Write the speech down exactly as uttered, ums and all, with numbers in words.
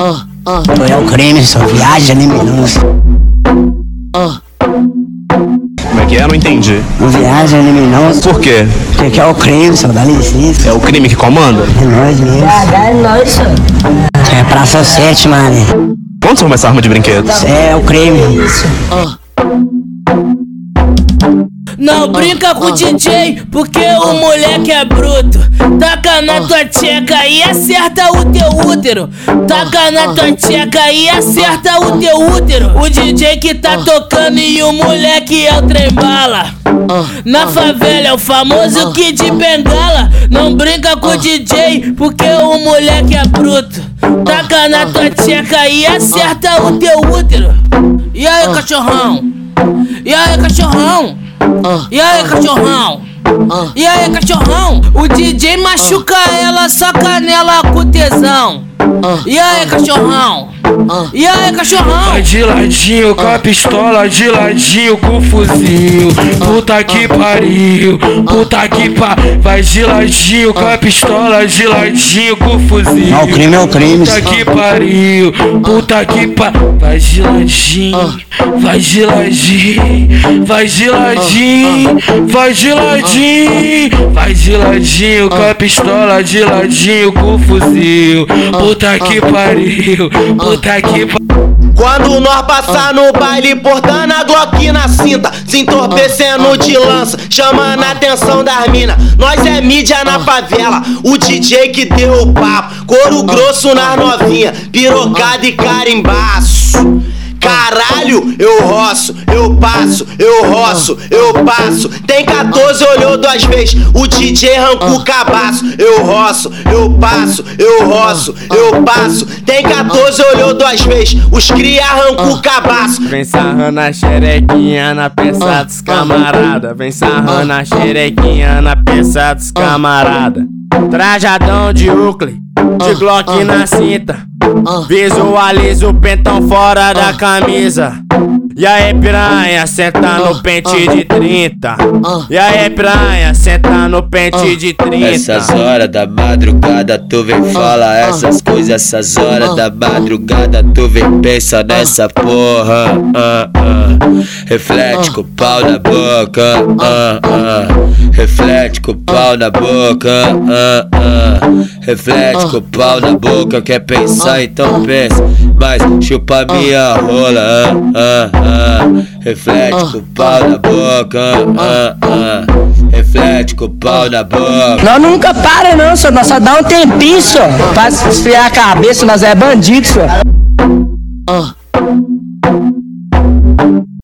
Uh, uh. To je creme, só viaja nem minúcia. Uh. Como é que é? Não entendi. Não viaja nem minúcia. Por quê? Porque aqui é o creme, só dá licença. É o crime que comanda? É nós mesmo. Ah, dá nós, só. É praça sete, mané. Quanto são essa arma de brinquedo? É o creme. Uh. Não brinca com o D J, porque o moleque é bruto. Taca na tua tcheca e acerta o teu útero. Taca na tua tcheca e acerta o teu útero. O D J que tá tocando e o moleque é o trem bala. Na favela é o famoso Kid Bengala. Não brinca com o D J, porque o moleque é bruto. Taca na tua tcheca e acerta o teu útero. E aí, cachorrão? E aí, cachorrão? E aí, cachorrão? E aí, cachorrão? O D J machuca ela, soca nela com tesão. E aí, cachorrão? E aí, cachorrão? Vai de ladinho com a pistola, de ladinho com o fuzil. Puta que pariu, puta que pariu. Vai de ladinho com a pistola, de ladinho com o fuzil. Não, o crime é o crime. Puta que pariu, puta que pariu. Vai de ladinho, vai de ladinho, vai de ladinho, vai de ladinho. Vai de ladinho com a pistola, de ladinho com o fuzil. Puta que pariu, puta que pariu. Quando nós passar no baile, portando a Glock na cinta, se entorpecendo de lança, chamando a atenção das minas. Nós é mídia na favela, o D J que deu o papo, couro grosso nas novinhas, pirocada e carimbaço. Caralho, eu roço, eu passo, eu roço, eu passo. Tem quatorze, olhou duas vezes, o D J arrancou o cabaço. Eu roço, eu passo, eu roço, eu passo. Tem quatorze, olhou duas vezes, os cria arrancou o cabaço. Vem sarrando a xerequinha na peça dos camarada. Vem sarrando a xerequinha na peça dos camarada. Trajadão de Ucle, de Glock na cinta. Visualiza o pentão fora da camisa. E aí, piranha, senta no pente de trinta. E aí, piranha, senta no pente de trinta. Essas horas da madrugada tu vem fala essas coisas. Essas horas da madrugada tu vem pensa nessa porra. uh, uh. Reflete com o pau na boca. uh, uh. Reflete com o pau na boca. uh, uh. Reflete com o pau na boca. Quer pensar? Então pensa. Mas chupa minha rola. uh, uh. Reflete com o pau na boca. Reflete com o pau na boca. Nós nunca para não, senhor. Nós só dá um tempinho, senhor. Pra esfriar a cabeça, nós é bandido, senhor.